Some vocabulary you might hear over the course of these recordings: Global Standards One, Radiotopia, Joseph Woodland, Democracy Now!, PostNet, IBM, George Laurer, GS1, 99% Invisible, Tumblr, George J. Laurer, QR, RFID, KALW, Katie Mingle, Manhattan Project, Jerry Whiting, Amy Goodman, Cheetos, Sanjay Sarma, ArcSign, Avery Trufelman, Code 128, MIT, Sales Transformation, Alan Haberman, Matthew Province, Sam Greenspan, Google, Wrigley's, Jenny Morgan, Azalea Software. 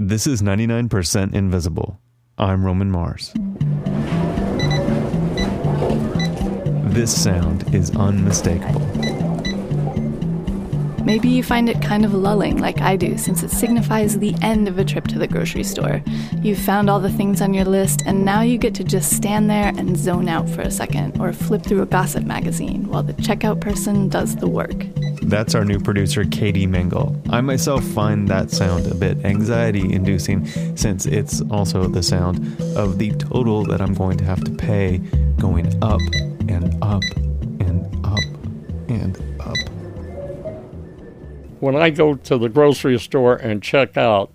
This is 99% Invisible. I'm Roman Mars. This sound is unmistakable. Maybe you find it kind of lulling like I do, since it signifies the end of a trip to the grocery store. You've found all the things on your list, and now you get to just stand there and zone out for a second, or flip through a gossip magazine while the checkout person does the work. That's our new producer, Katie Mingle. I myself find that sound a bit anxiety-inducing, since it's also the sound of the total that I'm going to have to pay going up and up and up and up. When I go to the grocery store and check out,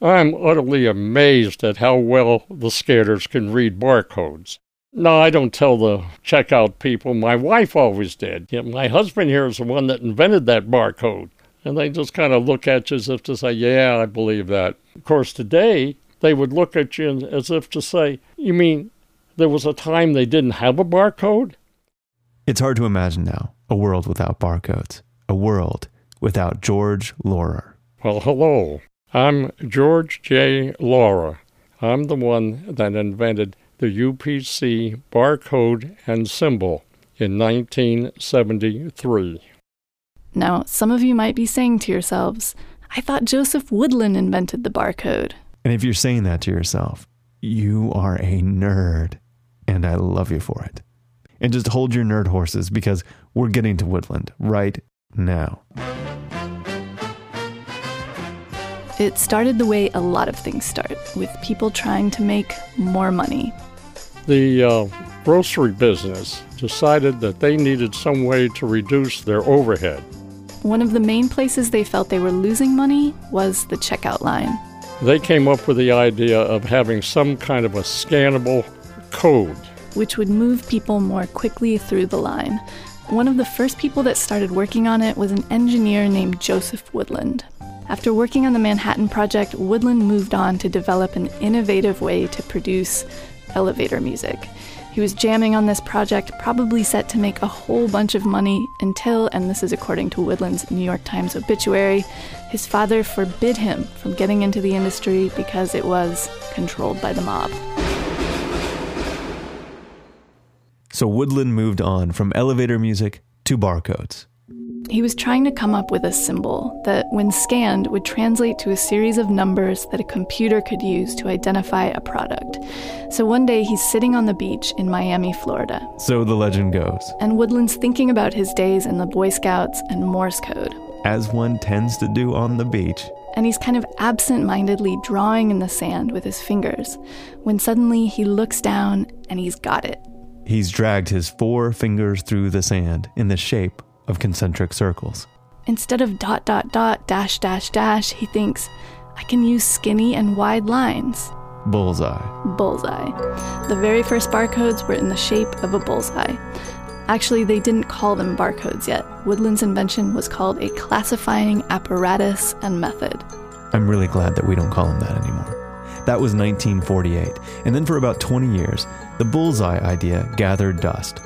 I'm utterly amazed at how well the scanners can read barcodes. No, I don't tell the checkout people. My wife always did. You know, my husband here is the one that invented that barcode. And they just kind of look at you as if to say, yeah, I believe that. Of course, today, they would look at you as if to say, you mean there was a time they didn't have a barcode? It's hard to imagine now a world without barcodes. A world without George Laurer. Well, hello. I'm George J. Laurer. I'm the one that invented the UPC barcode and symbol in 1973. Now, some of you might be saying to yourselves, I thought Joseph Woodland invented the barcode. And if you're saying that to yourself, you are a nerd, and I love you for it. And just hold your nerd horses, because we're getting to Woodland right now. It started the way a lot of things start, with people trying to make more money. The grocery business decided that they needed some way to reduce their overhead. One of the main places they felt they were losing money was the checkout line. They came up with the idea of having some kind of a scannable code, which would move people more quickly through the line. One of the first people that started working on it was an engineer named Joseph Woodland. After working on the Manhattan Project, Woodland moved on to develop an innovative way to produce elevator music. He was jamming on this project, probably set to make a whole bunch of money until, and this is according to Woodland's New York Times obituary, his father forbid him from getting into the industry because it was controlled by the mob. So Woodland moved on from elevator music to barcodes. He was trying to come up with a symbol that, when scanned, would translate to a series of numbers that a computer could use to identify a product. So one day he's sitting on the beach in Miami, Florida. So the legend goes. And Woodland's thinking about his days in the Boy Scouts and Morse code. As one tends to do on the beach. And he's kind of absent-mindedly drawing in the sand with his fingers, when suddenly he looks down and he's got it. He's dragged his four fingers through the sand in the shape of concentric circles. Instead of dot, dot, dot, dash, dash, dash, he thinks, I can use skinny and wide lines. Bullseye. Bullseye. The very first barcodes were in the shape of a bullseye. Actually, they didn't call them barcodes yet. Woodland's invention was called a classifying apparatus and method. I'm really glad that we don't call them that anymore. That was 1948, and then for about 20 years, the bullseye idea gathered dust.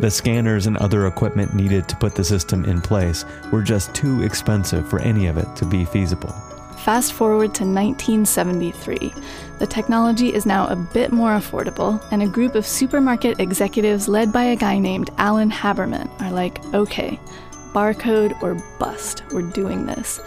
The scanners and other equipment needed to put the system in place were just too expensive for any of it to be feasible. Fast forward to 1973. The technology is now a bit more affordable, and a group of supermarket executives led by a guy named Alan Haberman are like, okay, barcode or bust, we're doing this.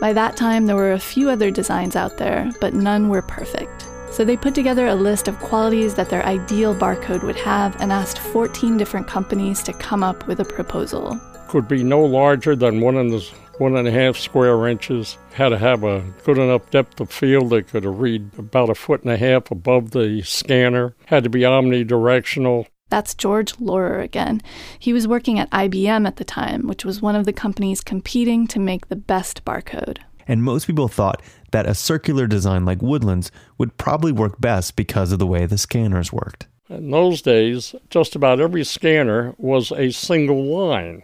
By that time, there were a few other designs out there, but none were perfect. So they put together a list of qualities that their ideal barcode would have and asked 14 different companies to come up with a proposal. Could be no larger than 1.5 square inches. Had to have a good enough depth of field that could read about 1.5 feet above the scanner. Had to be omnidirectional. That's George Laurer again. He was working at IBM at the time, which was one of the companies competing to make the best barcode. And most people thought that a circular design like Woodland's would probably work best because of the way the scanners worked. In those days, just about every scanner was a single line.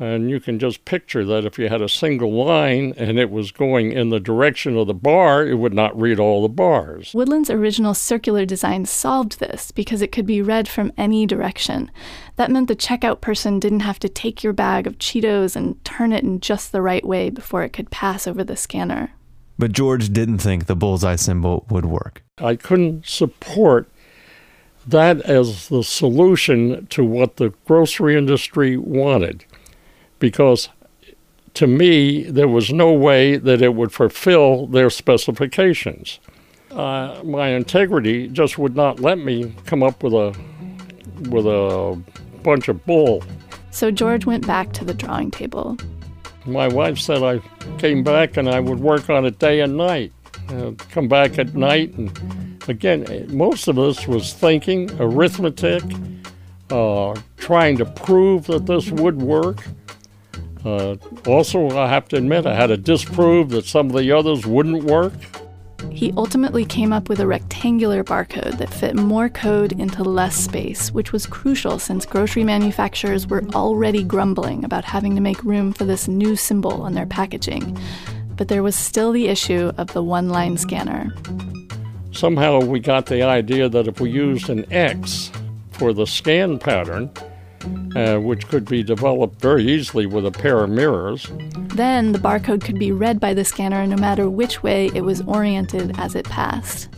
And you can just picture that if you had a single line and it was going in the direction of the bar, it would not read all the bars. Woodland's original circular design solved this because it could be read from any direction. That meant the checkout person didn't have to take your bag of Cheetos and turn it in just the right way before it could pass over the scanner. But George didn't think the bullseye symbol would work. I couldn't support that as the solution to what the grocery industry wanted, because to me, there was no way that it would fulfill their specifications. My integrity just would not let me come up with a bunch of bull. So George went back to the drawing table. My wife said I came back and I would work on it day and night. Come back at night, and again, most of this was thinking, arithmetic, trying to prove that this would work. Also, I have to admit, I had to disprove that some of the others wouldn't work. He ultimately came up with a rectangular barcode that fit more code into less space, which was crucial since grocery manufacturers were already grumbling about having to make room for this new symbol on their packaging. But there was still the issue of the one-line scanner. Somehow we got the idea that if we used an X for the scan pattern, which could be developed very easily with a pair of mirrors. Then the barcode could be read by the scanner no matter which way it was oriented as it passed.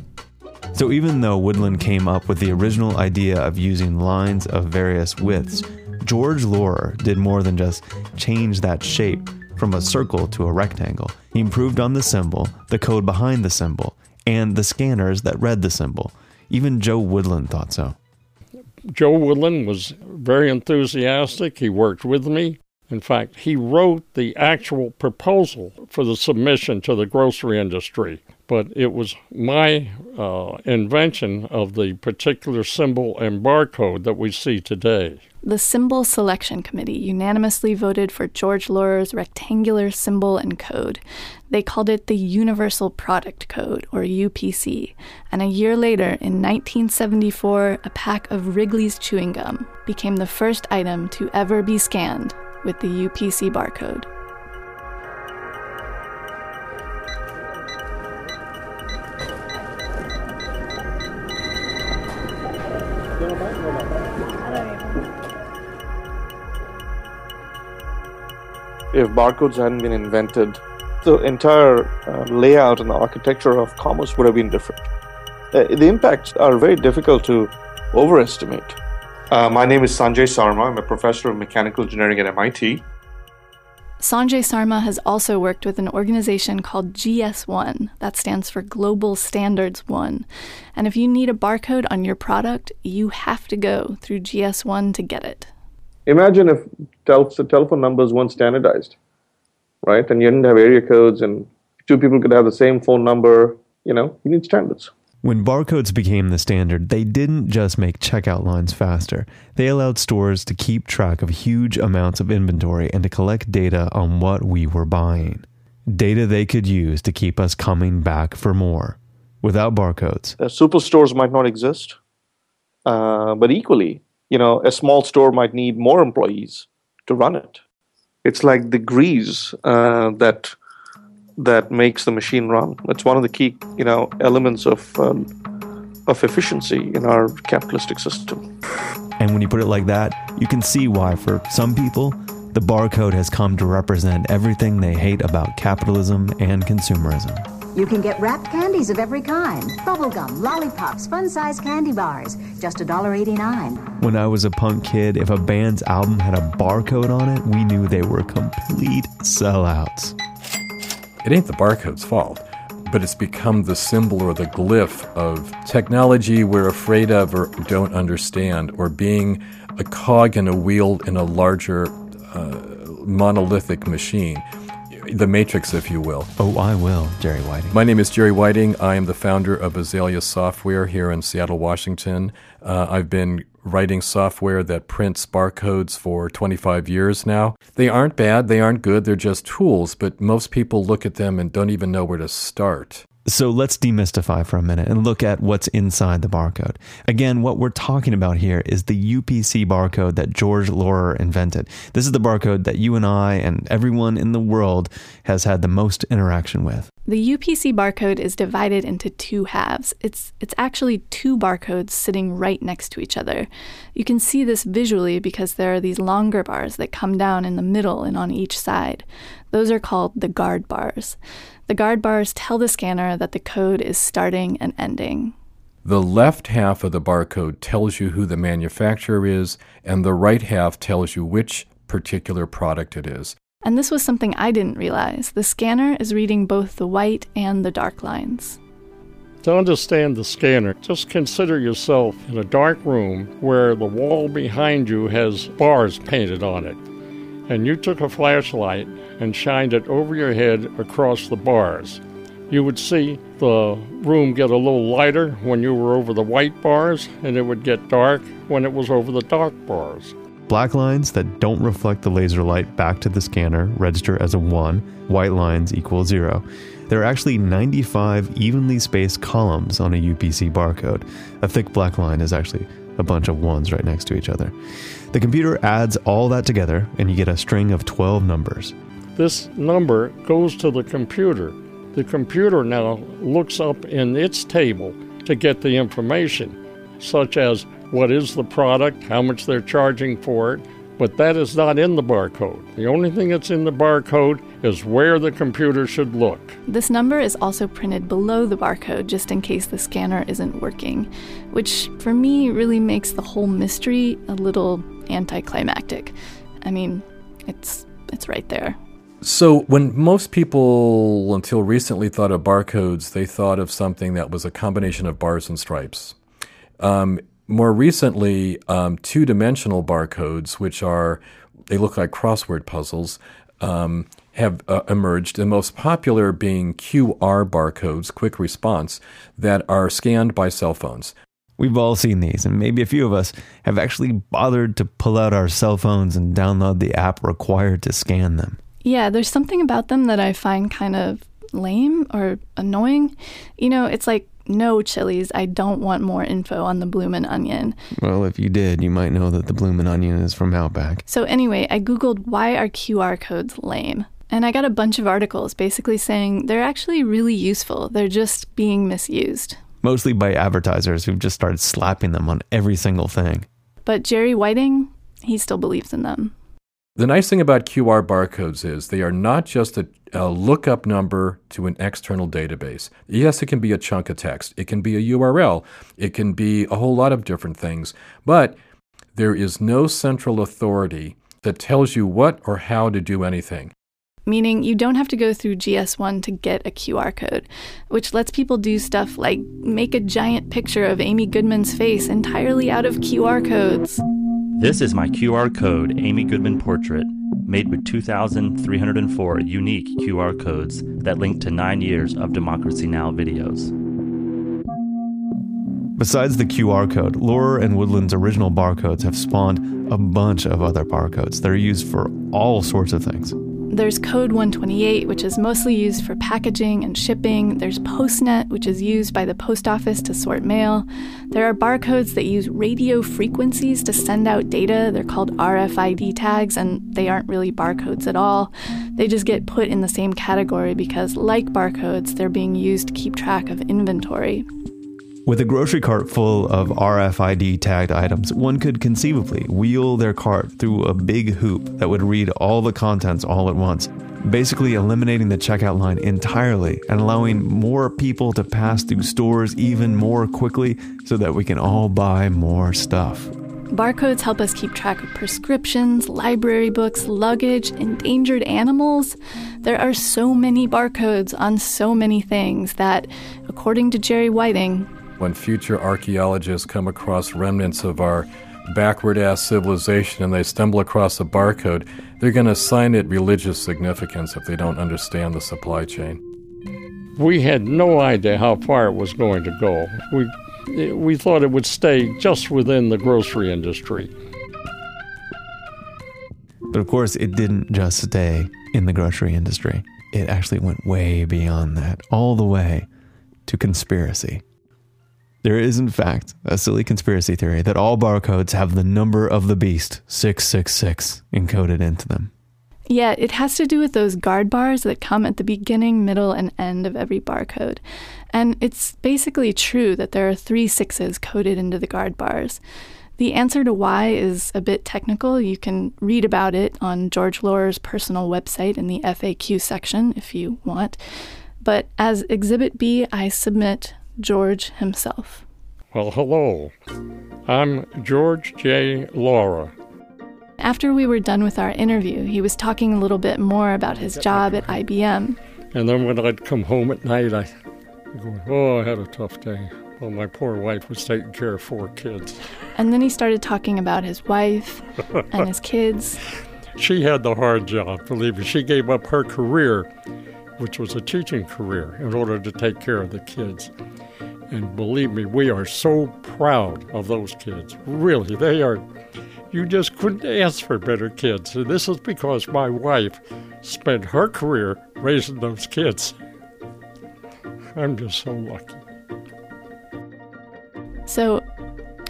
So even though Woodland came up with the original idea of using lines of various widths, George Laurer did more than just change that shape from a circle to a rectangle. He improved on the symbol, the code behind the symbol, and the scanners that read the symbol. Even Joe Woodland thought so. Joe Woodland was very enthusiastic. He worked with me. In fact, he wrote the actual proposal for the submission to the grocery industry. But it was my invention of the particular symbol and barcode that we see today. The Symbol Selection Committee unanimously voted for George Laurer's rectangular symbol and code. They called it the Universal Product Code, or UPC. And a year later, in 1974, a pack of Wrigley's chewing gum became the first item to ever be scanned with the UPC barcode. If barcodes hadn't been invented, the entire layout and architecture of commerce would have been different. The impacts are very difficult to overestimate. My name is Sanjay Sarma. I'm a professor of mechanical engineering at MIT. Sanjay Sarma has also worked with an organization called GS1. That stands for Global Standards One. And if you need a barcode on your product, you have to go through GS1 to get it. Imagine if the telephone numbers weren't standardized, right? And you didn't have area codes, and two people could have the same phone number. You know, you need standards. When barcodes became the standard, they didn't just make checkout lines faster. They allowed stores to keep track of huge amounts of inventory and to collect data on what we were buying. Data they could use to keep us coming back for more. Without barcodes, superstores might not exist. But equally, you know, a small store might need more employees to run it. It's like the grease that makes the machine run. That's one of the key, you know, elements of efficiency in our capitalistic system. And when you put it like that, you can see why, for some people, the barcode has come to represent everything they hate about capitalism and consumerism. You can get wrapped candies of every kind. Bubblegum, lollipops, fun-sized candy bars. Just $1.89. When I was a punk kid, if a band's album had a barcode on it, we knew they were complete sellouts. It ain't the barcode's fault, but it's become the symbol or the glyph of technology we're afraid of or don't understand, or being a cog in a wheel in a larger monolithic machine. The matrix, if you will. Oh, I will, Jerry Whiting. My name is Jerry Whiting. I am the founder of Azalea Software here in Seattle, Washington. I've been writing software that prints barcodes for 25 years now. They aren't bad, they aren't good, they're just tools, but most people look at them and don't even know where to start. So let's demystify for a minute and look at what's inside the barcode. Again, what we're talking about here is the UPC barcode that George Laurer invented. This is the barcode that you and I and everyone in the world has had the most interaction with. The UPC barcode is divided into two halves. It's actually two barcodes sitting right next to each other. You can see this visually because there are these longer bars that come down in the middle and on each side. Those are called the guard bars. The guard bars tell the scanner that the code is starting and ending. The left half of the barcode tells you who the manufacturer is, and the right half tells you which particular product it is. And this was something I didn't realize. The scanner is reading both the white and the dark lines. To understand the scanner, just consider yourself in a dark room where the wall behind you has bars painted on it. And you took a flashlight and shined it over your head across the bars. You would see the room get a little lighter when you were over the white bars, and it would get dark when it was over the dark bars. Black lines that don't reflect the laser light back to the scanner register as a 1, white lines equal 0. There are actually 95 evenly spaced columns on a UPC barcode. A thick black line is actually a bunch of 1s right next to each other. The computer adds all that together and you get a string of 12 numbers. This number goes to the computer. The computer now looks up in its table to get the information, such as what is the product, how much they're charging for it, but that is not in the barcode. The only thing that's in the barcode is where the computer should look. This number is also printed below the barcode just in case the scanner isn't working, which for me really makes the whole mystery a little anticlimactic. I mean, it's right there. So when most people until recently thought of barcodes, they thought of something that was a combination of bars and stripes. More recently, two-dimensional barcodes, which are, they look like crossword puzzles, have emerged, the most popular being QR barcodes, quick response, that are scanned by cell phones. We've all seen these, and maybe a few of us have actually bothered to pull out our cell phones and download the app required to scan them. Yeah, there's something about them that I find kind of lame or annoying. You know, it's like, no, Chili's, I don't want more info on the bloomin' onion. Well, if you did, you might know that the bloomin' onion is from Outback. So anyway, I Googled, why are QR codes lame? And I got a bunch of articles basically saying they're actually really useful. They're just being misused. Mostly by advertisers who've just started slapping them on every single thing. But Jerry Whiting, he still believes in them. The nice thing about QR barcodes is they are not just a lookup number to an external database. Yes, it can be a chunk of text. It can be a URL. It can be a whole lot of different things. But there is no central authority that tells you what or how to do anything. Meaning you don't have to go through GS1 to get a QR code, which lets people do stuff like make a giant picture of Amy Goodman's face entirely out of QR codes. This is my QR code Amy Goodman portrait, made with 2,304 unique QR codes that link to 9 years of Democracy Now! Videos. Besides the QR code, Laurer and Woodland's original barcodes have spawned a bunch of other barcodes. They're used for all sorts of things. There's Code 128, which is mostly used for packaging and shipping. There's PostNet, which is used by the post office to sort mail. There are barcodes that use radio frequencies to send out data. They're called RFID tags, and they aren't really barcodes at all. They just get put in the same category because, like barcodes, they're being used to keep track of inventory. With a grocery cart full of RFID tagged items, one could conceivably wheel their cart through a big hoop that would read all the contents all at once, basically eliminating the checkout line entirely and allowing more people to pass through stores even more quickly so that we can all buy more stuff. Barcodes help us keep track of prescriptions, library books, luggage, endangered animals. There are so many barcodes on so many things that, according to Jerry Whiting, when future archaeologists come across remnants of our backward-ass civilization and they stumble across a barcode, they're going to assign it religious significance if they don't understand the supply chain. We had no idea how far it was going to go. We thought it would stay just within the grocery industry. But of course, it didn't just stay in the grocery industry. It actually went way beyond that, all the way to conspiracy. There is, in fact, a silly conspiracy theory that all barcodes have the number of the beast, 666, encoded into them. Yeah, it has to do with those guard bars that come at the beginning, middle, and end of every barcode. And it's basically true that there are 3 6s coded into the guard bars. The answer to why is a bit technical. You can read about it on George Laurer's personal website in the FAQ section if you want. But as Exhibit B, I submit George himself. Well, hello. I'm George J. Laurer. After we were done with our interview, he was talking a little bit more about his job at IBM. And then when I'd come home at night, I'd go, oh, I had a tough day. Well, my poor wife was taking care of 4 kids. And then he started talking about his wife and his kids. She had the hard job, believe me. She gave up her career, which was a teaching career, in order to take care of the kids. And believe me, we are so proud of those kids. Really, they are... You just couldn't ask for better kids. And this is because my wife spent her career raising those kids. I'm just so lucky. So,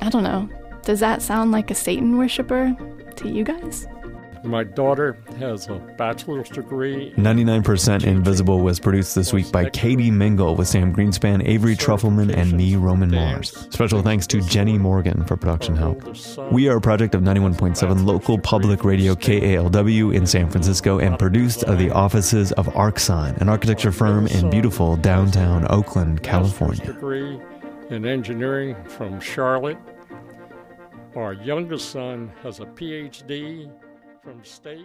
I don't know, does that sound like a Satan worshiper to you guys? My daughter has a bachelor's degree. 99% Invisible was produced this week by Katie Mingle with Sam Greenspan, Avery Trufelman, and me, Roman Mars. Special thanks to Jenny Morgan for production help. We are a project of 91.7 local public radio KALW in San Francisco and produced at the offices of ArcSign, an architecture firm in beautiful downtown Oakland, California. Degree in engineering from Charlotte. Our youngest son has a PhD from state.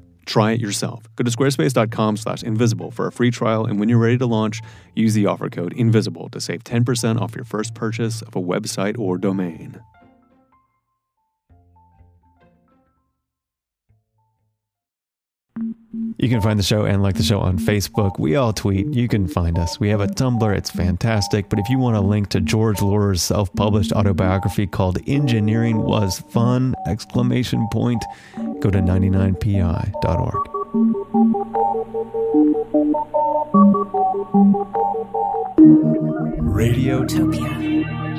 Try it yourself. Go to squarespace.com/invisible for a free trial, and when you're ready to launch, use the offer code INVISIBLE to save 10% off your first purchase of a website or domain. You can find the show and like the show on Facebook. We all tweet. You can find us. We have a Tumblr. It's fantastic. But if you want a link to George Laurer's self-published autobiography called Engineering Was Fun! Go to 99pi.org. Radiotopia.